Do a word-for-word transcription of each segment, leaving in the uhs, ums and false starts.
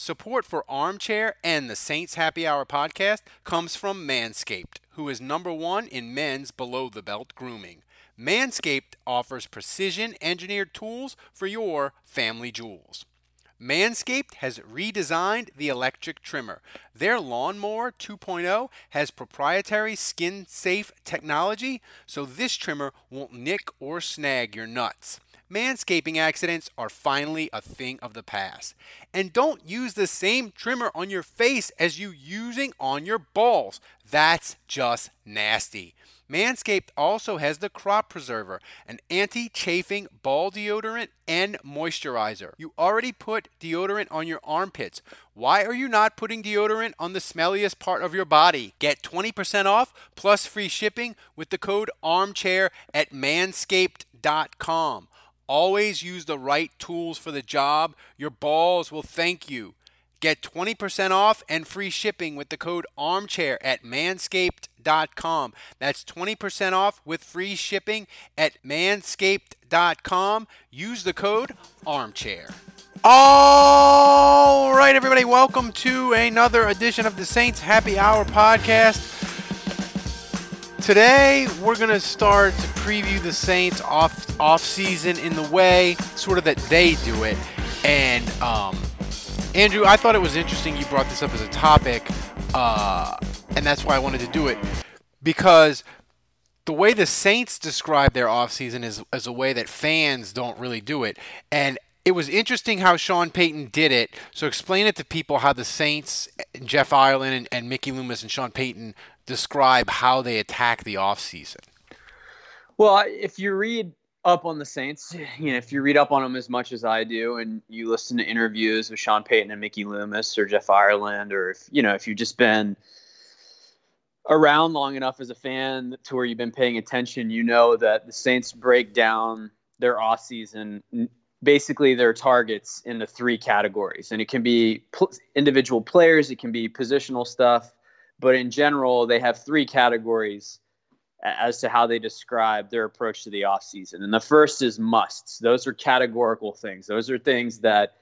Support for Armchair and the Saints Happy Hour podcast comes from Manscaped, who is number one in men's below-the-belt grooming. Manscaped offers precision-engineered tools for your family jewels. Manscaped has redesigned the electric trimmer. Their Lawnmower two point oh has proprietary skin-safe technology, so this trimmer won't nick or snag your nuts. Manscaping accidents are finally a thing of the past. And don't use the same trimmer on your face as you using on your balls. That's just nasty. Manscaped also has the Crop Preserver, an anti-chafing ball deodorant and moisturizer. You already put deodorant on your armpits. Why are you not putting deodorant on the smelliest part of your body? Get twenty percent off plus free shipping with the code ARMCHAIR at manscaped dot com. Always use the right tools for the job. Your balls will thank you. Get twenty percent off and free shipping with the code ARMCHAIR at manscaped dot com. That's twenty percent off with free shipping at manscaped dot com. Use the code ARMCHAIR. All right, everybody, welcome to another edition of the Saints Happy Hour podcast. Today, we're going to start to preview the Saints off, off season in the way sort of that they do it. And, um... Andrew, I thought it was interesting you brought this up as a topic, uh, and that's why I wanted to do it, because the way the Saints describe their offseason is, is a way that fans don't really do it, and it was interesting how Sean Payton did it, so explain it to people how the Saints, Jeff Ireland, and, and Mickey Loomis and Sean Payton describe how they attack the offseason. Well, if you read up on the Saints, you know, if you read up on them as much as I do and you listen to interviews with Sean Payton and Mickey Loomis or Jeff Ireland, or if, you know, if you've just been around long enough as a fan to where you've been paying attention, you know that the Saints break down their offseason, basically their targets, into three categories. And it can be individual players, it can be positional stuff, but in general, they have three categories as to how they describe their approach to the offseason. And the first is musts. Those are categorical things. Those are things that,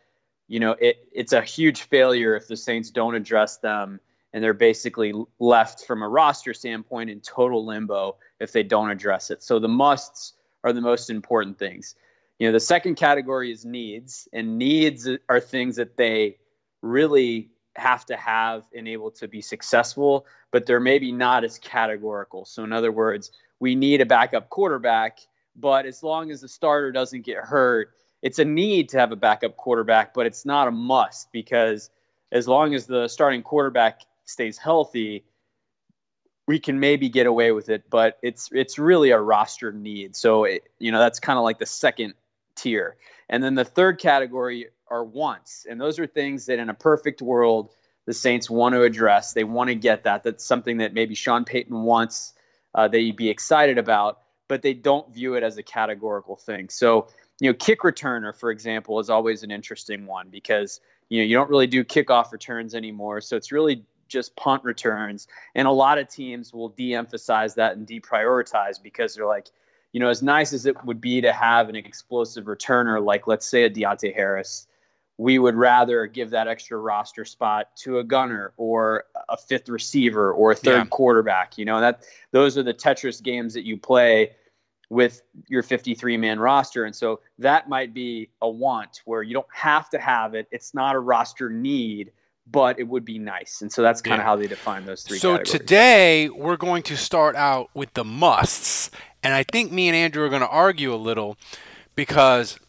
you know, it, it's a huge failure if the Saints don't address them, and they're basically left from a roster standpoint in total limbo if they don't address it. So the musts are the most important things. You know, the second category is needs, and needs are things that they really have to have and able to be successful, but they're maybe not as categorical. So in other words, we need a backup quarterback, but as long as the starter doesn't get hurt, it's a need to have a backup quarterback, but it's not a must, because as long as the starting quarterback stays healthy, we can maybe get away with it, but it's it's really a roster need. So, it, you know, that's kind of like the second tier. And then the third category are wants. And those are things that in a perfect world, the Saints want to address. They want to get that. That's something that maybe Sean Payton wants, uh, that you'd be excited about, but they don't view it as a categorical thing. So, you know, kick returner, for example, is always an interesting one, because, you know, you don't really do kickoff returns anymore. So it's really just punt returns. And a lot of teams will de-emphasize that and deprioritize, because they're like, you know, as nice as it would be to have an explosive returner, like let's say a Deonte Harris, we would rather give that extra roster spot to a gunner or a fifth receiver or a third yeah. quarterback. You know, that those are the Tetris games that you play with your fifty-three man roster. And so that might be a want where you don't have to have it. It's not a roster need, but it would be nice. And so that's kind of yeah. how they define those three so categories. So today we're going to start out with the musts. And I think me and Andrew are going to argue a little, because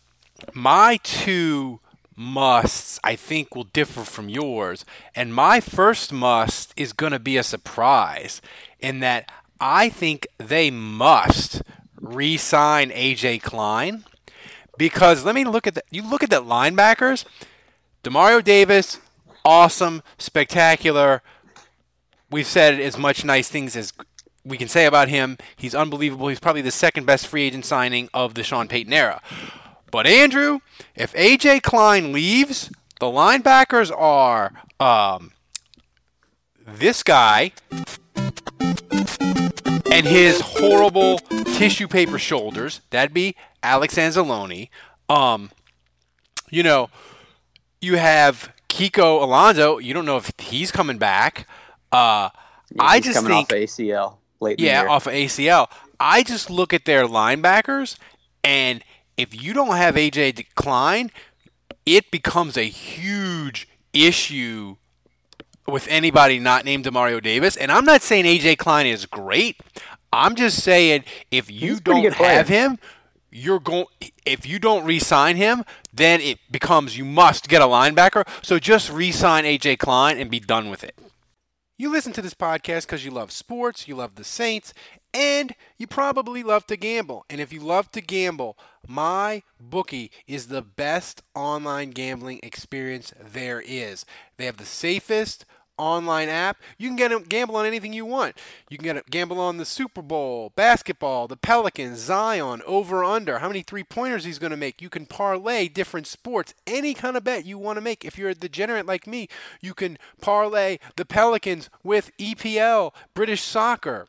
my two musts, I think, will differ from yours. And my first must is going to be a surprise, in that I think they must re-sign A J Klein, because let me look at that. You look at that linebackers, DeMario Davis, awesome, spectacular, We've said as much nice things as we can say about him. He's unbelievable. He's probably the second best free agent signing of the Sean Payton era. But, Andrew, if A J Klein leaves, the linebackers are um, this guy and his horrible tissue paper shoulders. That'd be Alex Anzalone. Um, you know, you have Kiko Alonso. You don't know if he's coming back. Uh, yeah, I just coming think, off A C L late. Yeah, in the year. off of A C L. I just look at their linebackers, and if you don't have A J Klein, it becomes a huge issue with anybody not named DeMario Davis. And I'm not saying A J Klein is great. I'm just saying if you don't have him, you're going. If you don't re-sign him, then it becomes you must get a linebacker. So just re-sign A J Klein and be done with it. You listen to this podcast because you love sports, you love the Saints, and you probably love to gamble. And if you love to gamble, MyBookie is the best online gambling experience there is. They have the safest online app. You can get a gamble on anything you want. You can get a gamble on the Super Bowl, basketball, the Pelicans, Zion, over under, how many three-pointers he's going to make. You can parlay different sports, any kind of bet you want to make. If you're a degenerate like me, you can parlay the Pelicans with E P L, British soccer.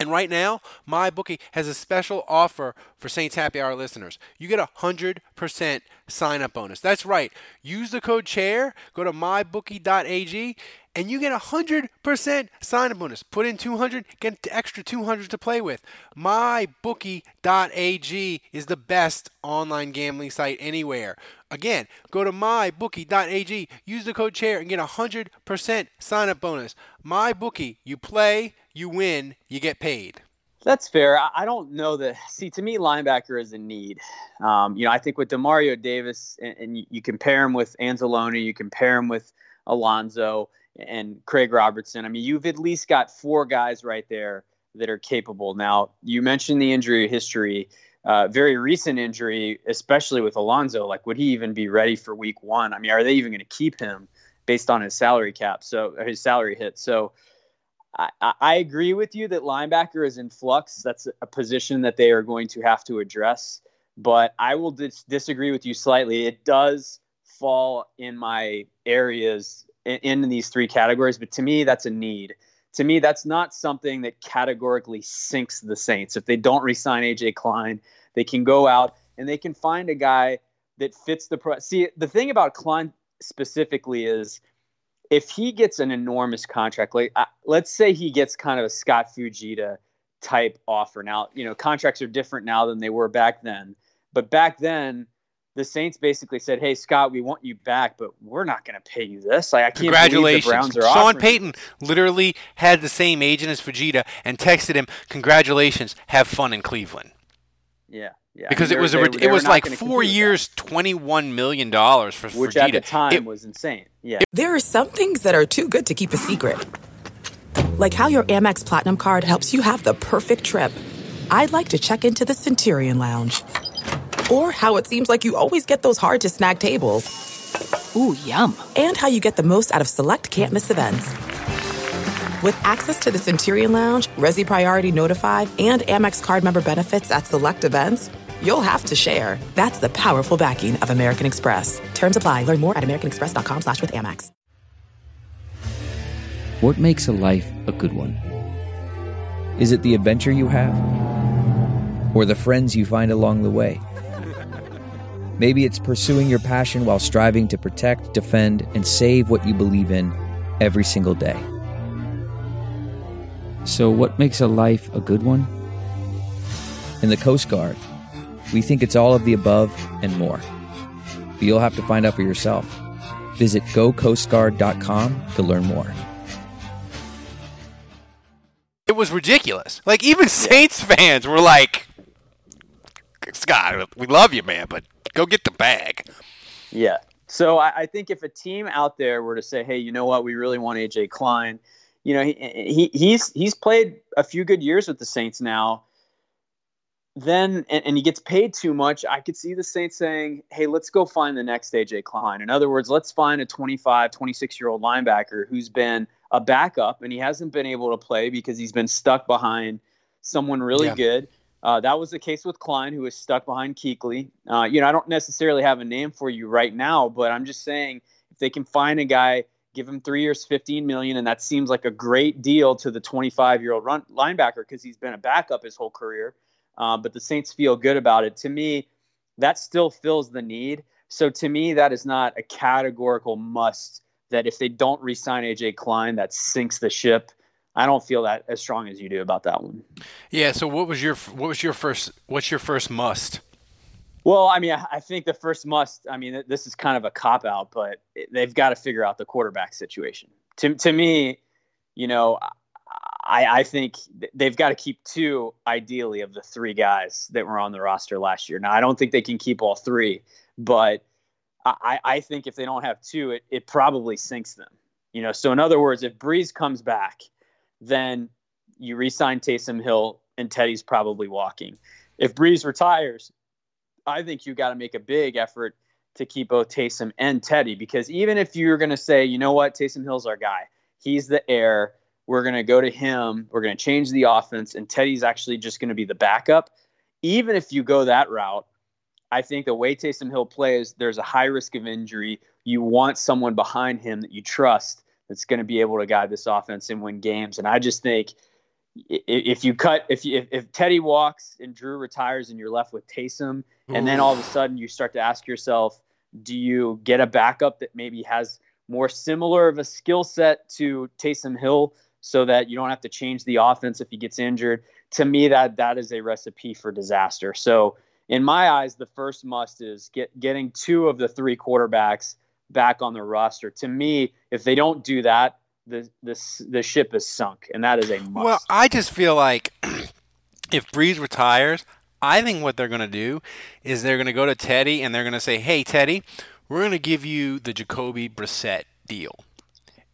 And right now, MyBookie has a special offer for Saints Happy Hour listeners. You get a one hundred percent sign-up bonus. That's right. Use the code CHAIR, go to my bookie dot a g, and you get a one hundred percent sign-up bonus. Put in two hundred dollars, get an extra two hundred dollars to play with. my bookie dot a g is the best online gambling site anywhere. Again, go to my bookie dot a g, use the code CHAIR, and get a one hundred percent sign-up bonus. MyBookie, you play, you win, you get paid. That's fair. I don't know that. See, to me, linebacker is a need. Um, you know, I think with DeMario Davis, and, and you compare him with Anzalone, you compare him with Alonso and Craig Robertson. I mean, you've at least got four guys right there that are capable. Now, you mentioned the injury history, uh, very recent injury, especially with Alonso. Like, would he even be ready for week one? I mean, are they even going to keep him based on his salary cap? So his salary hit. So I, I agree with you that linebacker is in flux. That's a position that they are going to have to address. But I will dis- disagree with you slightly. It does fall in my areas in, in these three categories. But to me, that's a need. To me, that's not something that categorically sinks the Saints. If they don't re-sign A J Klein, they can go out and they can find a guy that fits the pro- – see, the thing about Klein specifically is – if he gets an enormous contract, like uh, let's say he gets kind of a Scott Fujita type offer. Now, you know, contracts are different now than they were back then. But back then, the Saints basically said, "Hey, Scott, we want you back, but we're not going to pay you this." Like, I can't congratulations. believe the Browns are offering. Sean Payton literally had the same agent as Fujita and texted him, "Congratulations, have fun in Cleveland." Yeah. Yeah, because I mean, it was they, a, they it was like four years, twenty-one million dollars for Fujita. Which Fujita. At the time it, was insane. Yeah. There are some things that are too good to keep a secret. Like how your Amex Platinum card helps you have the perfect trip. I'd like to check into the Centurion Lounge. Or how it seems like you always get those hard-to-snag tables. Ooh, yum. And how you get the most out of select can't-miss events. With access to the Centurion Lounge, Resi Priority Notified, and Amex card member benefits at select events... you'll have to share. That's the powerful backing of American Express. Terms apply. Learn more at americanexpress.com slash with Amex. What makes a life a good one? Is it the adventure you have? Or the friends you find along the way? Maybe it's pursuing your passion while striving to protect, defend, and save what you believe in every single day. So what makes a life a good one? In the Coast Guard, we think it's all of the above and more. But you'll have to find out for yourself. Visit go coast guard dot com to learn more. It was ridiculous. Like, even Saints fans were like, "Scott, we love you, man, but go get the bag." Yeah. So I, I think if a team out there were to say, "Hey, you know what? We really want A J Klein," you know, he, he he's he's played a few good years with the Saints now. Then and, and he gets paid too much, I could see the Saints saying, "Hey, let's go find the next A J Klein." In other words, let's find a twenty-five, twenty-six-year-old linebacker who's been a backup, and he hasn't been able to play because he's been stuck behind someone really yeah. good. Uh, that was the case with Klein, who was stuck behind Kuechly. Uh, you know, I don't necessarily have a name for you right now, but I'm just saying if they can find a guy, give him three years, fifteen million dollars, and that seems like a great deal to the twenty-five-year-old run linebacker because he's been a backup his whole career. Uh, but the Saints feel good about it. To me, that still fills the need. So to me, that is not a categorical must that if they don't re-sign A J Klein, that sinks the ship. I don't feel that as strong as you do about that one. Yeah. So what was your what was your first what's your first must? Well, I mean, I, I think the first must. I mean, this is kind of a cop out, but they've got to figure out the quarterback situation. To to me, you know, I I think they've got to keep two, ideally, of the three guys that were on the roster last year. Now, I don't think they can keep all three, but I I think if they don't have two, it it probably sinks them. You know, so in other words, if Brees comes back, then you re-sign Taysom Hill and Teddy's probably walking. If Brees retires, I think you got to make a big effort to keep both Taysom and Teddy, because even if you're going to say, you know what, Taysom Hill's our guy, he's the heir, we're going to go to him, we're going to change the offense, and Teddy's actually just going to be the backup. Even if you go that route, I think the way Taysom Hill plays, there's a high risk of injury. You want someone behind him that you trust that's going to be able to guide this offense and win games. And I just think if you cut, if you, if Teddy walks and Drew retires and you're left with Taysom, Ooh. and then all of a sudden you start to ask yourself, do you get a backup that maybe has more similar of a skill set to Taysom Hill so that you don't have to change the offense if he gets injured? To me, that that is a recipe for disaster. So in my eyes, the first must is get, getting two of the three quarterbacks back on the roster. To me, if they don't do that, the the the ship is sunk, and that is a must. Well, I just feel like if Brees retires, I think what they're going to do is they're going to go to Teddy and they're going to say, "Hey, Teddy, we're going to give you the Jacoby Brissett deal."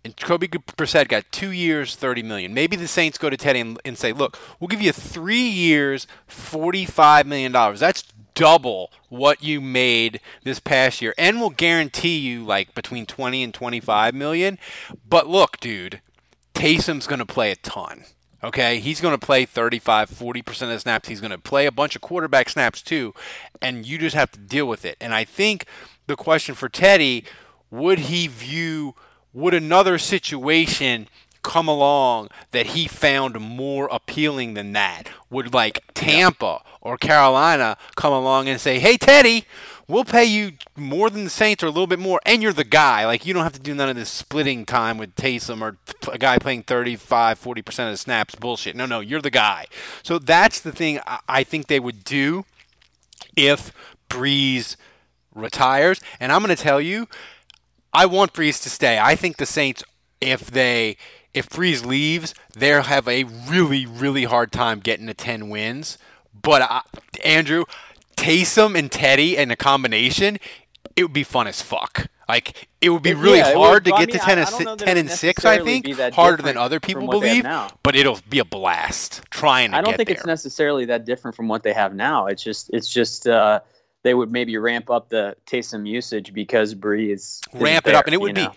And Jacoby Brissett got two years, thirty million dollars. Maybe the Saints go to Teddy and, and say, "Look, we'll give you three years, forty-five million dollars. That's double what you made this past year, and we'll guarantee you like between twenty and twenty-five million." But look, dude, Taysom's going to play a ton. Okay, he's going to play thirty-five, forty percent of the snaps. He's going to play a bunch of quarterback snaps too, and you just have to deal with it. And I think the question for Teddy, would he view Would another situation come along that he found more appealing than that? Would like Tampa or Carolina come along and say, "Hey, Teddy, we'll pay you more than the Saints or a little bit more, and you're the guy. Like, you don't have to do none of this splitting time with Taysom or a guy playing thirty-five, forty percent of the snaps bullshit. No, no, you're the guy." So that's the thing I think they would do if Brees retires. And I'm going to tell you, I want Brees to stay. I think the Saints, if they, if Brees leaves, they'll have a really, really hard time getting to ten wins. But, I, Andrew, Taysom and Teddy in a combination, it would be fun as fuck. Like, it would be really yeah, hard would, to get I mean, to ten and six, I think, harder than other people believe. But it'll be a blast trying to get there. I don't think there. It's necessarily that different from what they have now. It's just, it's just, uh, they would maybe ramp up the Taysom usage because Brees. Ramp there, it up, and it would know? be.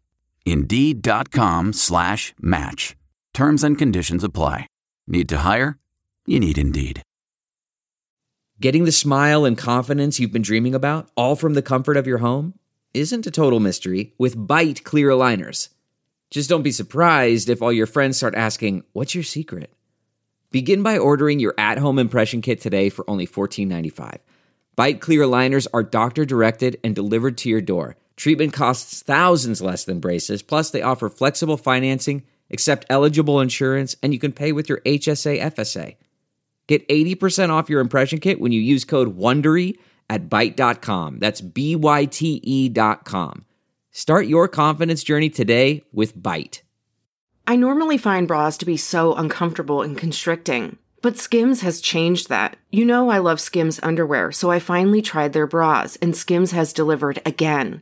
Indeed.com slash match. Terms and conditions apply. Need to hire? You need Indeed. Getting the smile and confidence you've been dreaming about, all from the comfort of your home, isn't a total mystery with Byte Clear Aligners. Just don't be surprised if all your friends start asking, "What's your secret?" Begin by ordering your at-home impression kit today for only fourteen dollars and ninety-five cents. Byte Clear Aligners are doctor-directed and delivered to your door. Treatment costs thousands less than braces, plus they offer flexible financing, accept eligible insurance, and you can pay with your H S A F S A. Get eighty percent off your impression kit when you use code WONDERY at Byte dot com. That's B Y T E dot com. Start your confidence journey today with Byte. I normally find bras to be so uncomfortable and constricting, but Skims has changed that. You know I love Skims underwear, so I finally tried their bras, and Skims has delivered again.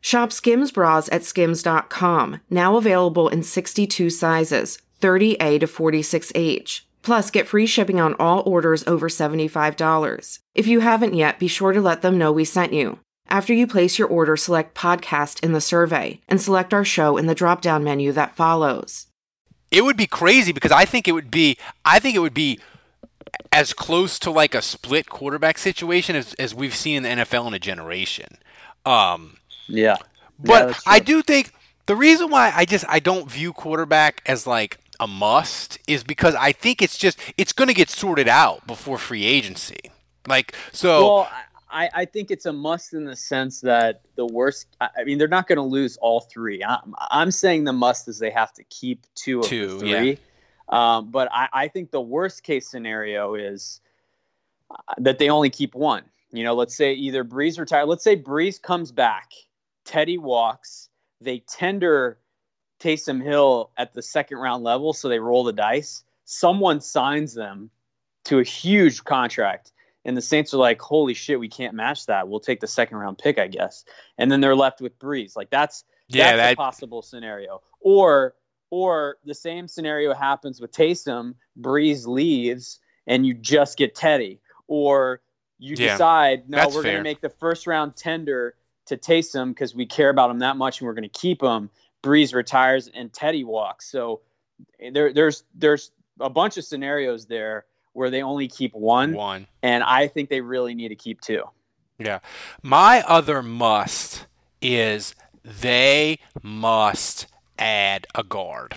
Shop Skims bras at skims dot com, now available in sixty-two sizes, thirty A to forty-six H. Plus, get free shipping on all orders over seventy-five dollars. If you haven't yet, be sure to let them know we sent you. After you place your order, select podcast in the survey and select our show in the drop-down menu that follows. It would be crazy because I think it would be I think it would be as close to like a split quarterback situation as, as we've seen in the N F L in a generation. Um, yeah. But yeah, I do think the reason why I just I don't view quarterback as like a must is because I think it's just it's going to get sorted out before free agency. Like so. Well, I, I think it's a must in the sense that the worst – I mean, they're not going to lose all three. I'm, I'm saying the must is they have to keep two of two, the three. Yeah. Um, but I, I think the worst-case scenario is that they only keep one. You know, let's say either Brees retires – let's say Brees comes back, Teddy walks, they tender Taysom Hill at the second-round level, so they roll the dice. Someone signs them to a huge contract. And the Saints are like, holy shit, we can't match that. We'll take the second round pick, I guess. And then they're left with Brees. Like that's yeah, that's that... a possible scenario. Or or the same scenario happens with Taysom, Brees leaves, and you just get Teddy. Or you yeah, decide, no, we're going to make the first round tender to Taysom because we care about him that much and we're going to keep him. Brees retires and Teddy walks. So there there's there's a bunch of scenarios there where they only keep one, one, and I think they really need to keep two. Yeah. My other must is they must add a guard.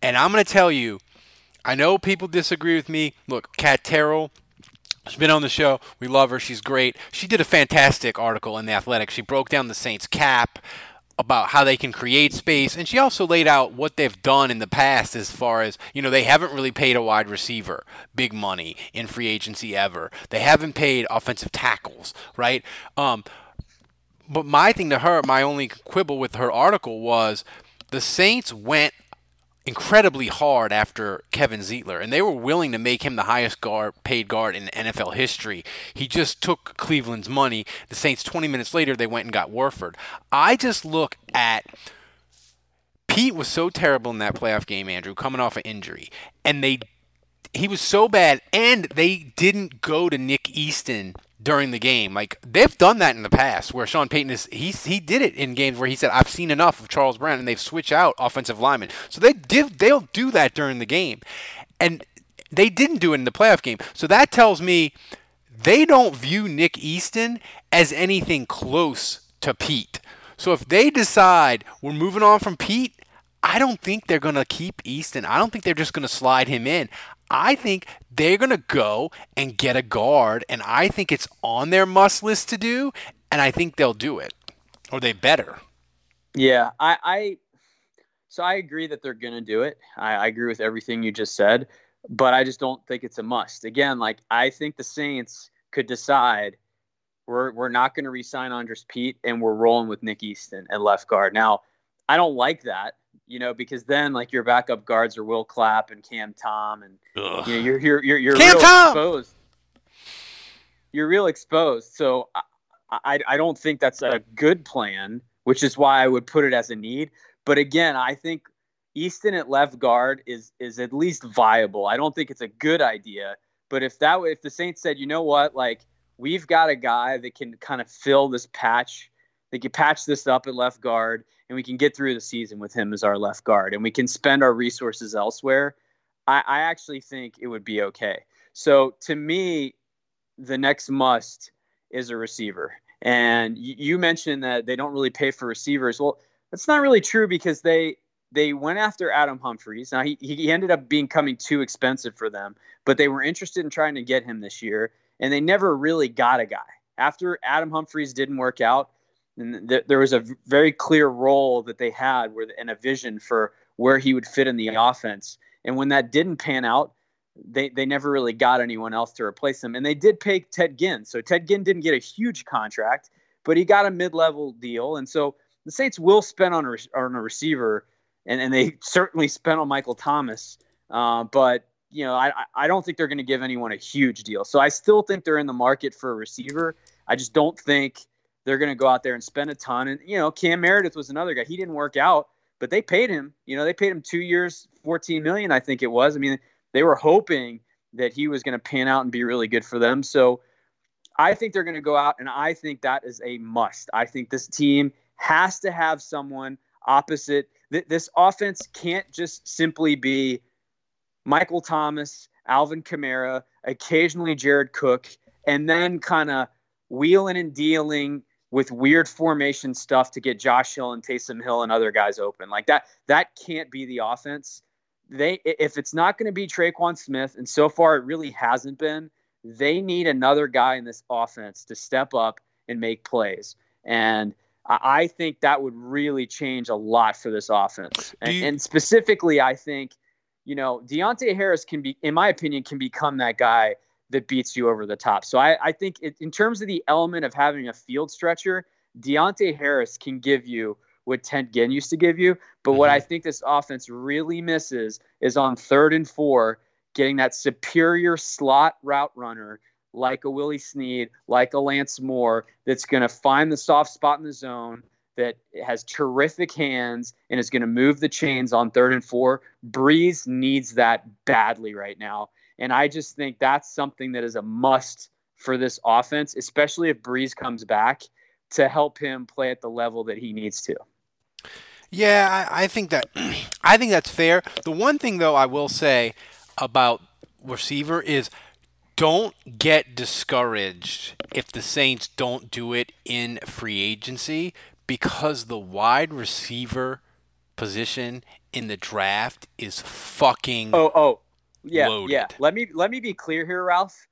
And I'm going to tell you, I know people disagree with me. Look, Kat Terrell, she's been on the show. We love her. She's great. She did a fantastic article in The Athletic. She broke down the Saints cap about how they can create space, and she also laid out what they've done in the past as far as, you know, they haven't really paid a wide receiver big money in free agency ever. They haven't paid offensive tackles, right? Um, but my thing to her, my only quibble with her article was the Saints went incredibly hard after Kevin Zeitler, and they were willing to make him the highest guard, paid guard in N F L history. He just took Cleveland's money. The Saints, twenty minutes later, they went and got Warford. I just look at Pete was so terrible in that playoff game, Andrew, coming off an injury, and they he was so bad, and they didn't go to Nick Easton during the game. Like, they've done that in the past where Sean Payton is, he, he did it in games where he said, I've seen enough of Charles Brown, and they've switched out offensive linemen. So they did, they'll do that during the game. And they didn't do it in the playoff game. So that tells me they don't view Nick Easton as anything close to Pete. So if they decide we're moving on from Pete, I don't think they're going to keep Easton. I don't think they're just going to slide him in. I think they're going to go and get a guard, and I think it's on their must list to do, and I think they'll do it, or they better. Yeah, I, I so I agree that they're going to do it. I, I agree with everything you just said, but I just don't think it's a must. Again, like I think the Saints could decide we're we're not going to re-sign Andres Pete, and we're rolling with Nick Easton at left guard. Now, I don't like that. You know, because then like your backup guards are Will Clapp and Cam Tom, and Ugh. you know you're you're you're, you're real Tom! exposed. You're real exposed. So I, I I don't think that's a good plan, which is why I would put it as a need. But again, I think Easton at left guard is is at least viable. I don't think it's a good idea. But if that if the Saints said, you know what, like we've got a guy that can kind of fill this patch. They can patch this up at left guard, and we can get through the season with him as our left guard, and we can spend our resources elsewhere. I, I actually think it would be okay. So to me, the next must is a receiver. And you, you mentioned that they don't really pay for receivers. Well, that's not really true because they they went after Adam Humphries. Now, he, he ended up being coming too expensive for them, but they were interested in trying to get him this year, and they never really got a guy. After Adam Humphries didn't work out, and th- there was a very clear role that they had where, and a vision for where he would fit in the offense. And when that didn't pan out, they, they never really got anyone else to replace him. And they did pay Ted Ginn. So Ted Ginn didn't get a huge contract, but he got a mid-level deal. And so the Saints will spend on a, re- on a receiver, and, and they certainly spent on Michael Thomas. Uh, but, you know, I, I don't think they're going to give anyone a huge deal. So I still think they're in the market for a receiver. I just don't think – they're going to go out there and spend a ton. And, you know, Cam Meredith was another guy. He didn't work out, but they paid him. You know, they paid him two years, fourteen million dollars, I think it was. I mean, they were hoping that he was going to pan out and be really good for them. So I think they're going to go out, and I think that is a must. I think this team has to have someone opposite. This offense can't just simply be Michael Thomas, Alvin Kamara, occasionally Jared Cook, and then kind of wheeling and dealing with weird formation stuff to get Josh Hill and Taysom Hill and other guys open. Like that, that can't be the offense. They, if it's not going to be Traquan Smith, and so far it really hasn't been, they need another guy in this offense to step up and make plays. And I think that would really change a lot for this offense. And, you- and specifically, I think, you know, Deonte Harris can be, in my opinion, can become that guy that beats you over the top. So I, I think it, in terms of the element of having a field stretcher, Deonte Harris can give you what Ted Ginn used to give you. But mm-hmm. what I think this offense really misses is on third and four, getting that superior slot route runner like a Willie Snead, like a Lance Moore, that's going to find the soft spot in the zone, that has terrific hands and is going to move the chains on third and four. Breeze needs that badly right now. And I just think that's something that is a must for this offense, especially if Breeze comes back, to help him play at the level that he needs to. Yeah, I, I think that I think that's fair. The one thing, though, I will say about receiver is don't get discouraged if the Saints don't do it in free agency, because the wide receiver position in the draft is fucking oh oh. Yeah, loaded. yeah. Let me let me be clear here, Ralph.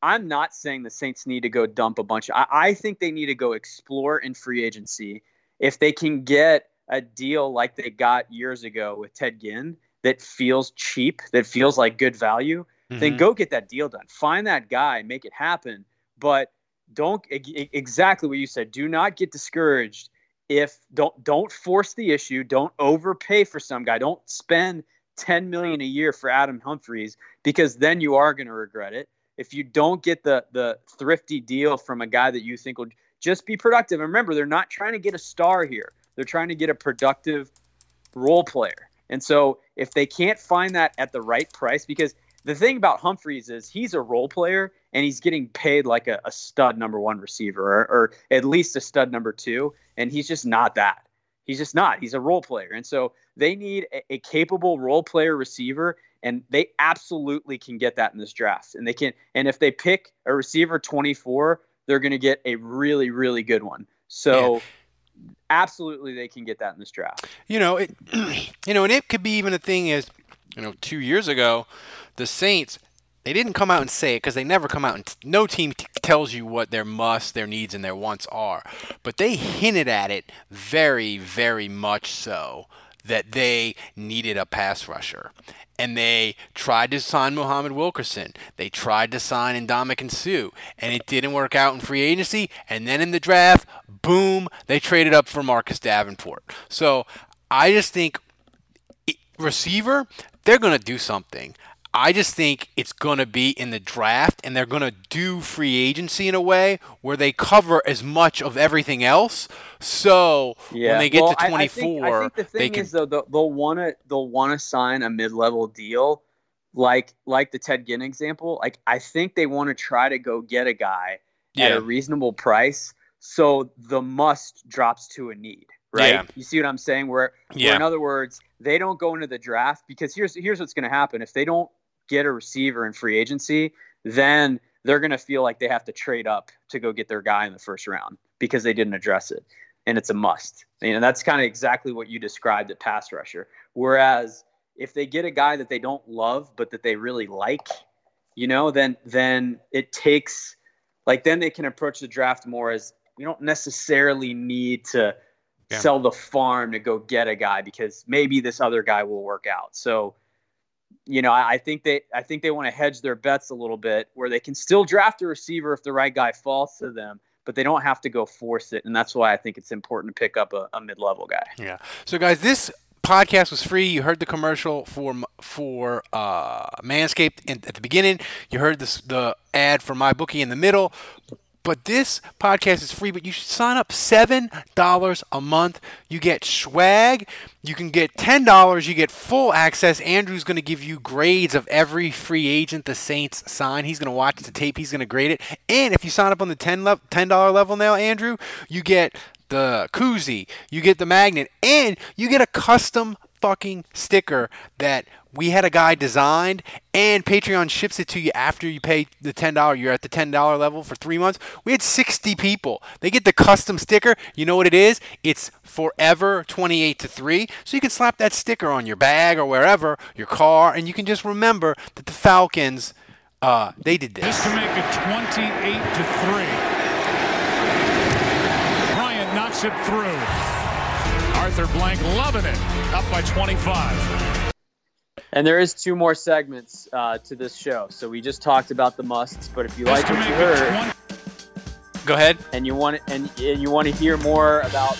I'm not saying the Saints need to go dump a bunch. I, I think they need to go explore in free agency. If they can get a deal like they got years ago with Ted Ginn that feels cheap, that feels like good value, mm-hmm. then go get that deal done. Find that guy, make it happen. But don't exactly what you said. Do not get discouraged. If don't don't force the issue. Don't overpay for some guy. Don't spend ten million dollars a year for Adam Humphries, because then you are going to regret it. If you don't get the the thrifty deal from a guy that you think will just be productive. And remember, they're not trying to get a star here. They're trying to get a productive role player. And so if they can't find that at the right price, because the thing about Humphries is he's a role player and he's getting paid like a, a stud number one receiver, or, or at least a stud number two. And he's just not that. He's just not. He's a role player. And so they need a, a capable role player receiver, and they absolutely can get that in this draft. And they can. And if they pick a receiver twenty-four, they're going to get a really, really good one. So yeah. absolutely they can get that in this draft. You know, it, you know, and it could be even a thing as you know, two years ago, the Saints, they didn't come out and say it because they never come out and t- no team t- tells you what their musts, their needs, and their wants are. But they hinted at it very, very much so that they needed a pass rusher. And they tried to sign Muhammad Wilkerson. They tried to sign Ndamukong Suh. And it didn't work out in free agency. And then in the draft, boom, they traded up for Marcus Davenport. So I just think receiver, they're going to do something. I just think it's going to be in the draft, and they're going to do free agency in a way where they cover as much of everything else. So yeah. when they get well, to twenty-four, I, I, think, I think the thing they can... is though they'll, they'll want to they'll want to sign a mid-level deal, like like the Ted Ginn example. Like I think they want to try to go get a guy yeah. at a reasonable price, so the must drops to a need. Right? Yeah. You see what I'm saying? Where, yeah. where in other words, they don't go into the draft because here's here's what's going to happen if they don't get a receiver in free agency, then they're going to feel like they have to trade up to go get their guy in the first round because they didn't address it. And it's a must. You know, that's kind of exactly what you described at pass rusher. Whereas if they get a guy that they don't love, but that they really like, you know, then, then it takes like, then they can approach the draft more as we don't necessarily need to yeah. sell the farm to go get a guy because maybe this other guy will work out. So, you know, I think they I think they want to hedge their bets a little bit where they can still draft a receiver if the right guy falls to them, but they don't have to go force it. And that's why I think it's important to pick up a, a mid-level guy. Yeah. So, guys, this podcast was free. You heard the commercial for for uh, Manscaped at the beginning. You heard this, the ad for MyBookie in the middle. But this podcast is free, but you should sign up seven dollars a month. You get swag. You can get ten dollars. You get full access. Andrew's going to give you grades of every free agent the Saints sign. He's going to watch the tape. He's going to grade it. And if you sign up on the ten dollars level now, Andrew, you get the koozie. You get the magnet. And you get a custom fucking sticker that we had a guy designed, and Patreon ships it to you after you pay the ten dollars. You're at the ten dollars level for three months. We had sixty people. They get the custom sticker. You know what it is? It's forever twenty-eight to three. So you can slap that sticker on your bag or wherever, your car, and you can just remember that the Falcons, uh, they did this. This to make it twenty-eight to three. Bryant knocks it through. Arthur Blank loving it. Up by twenty-five. And there is two more segments uh, to this show. So we just talked about the musts, but if you like what you heard, go ahead. And you want and, and you want to hear more about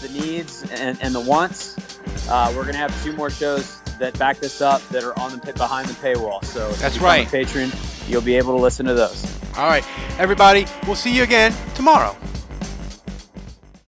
the needs and, and the wants, uh, we're gonna have two more shows that back this up that are on the behind the paywall. So if that's you right, Patreon, you'll be able to listen to those. All right, everybody, we'll see you again tomorrow.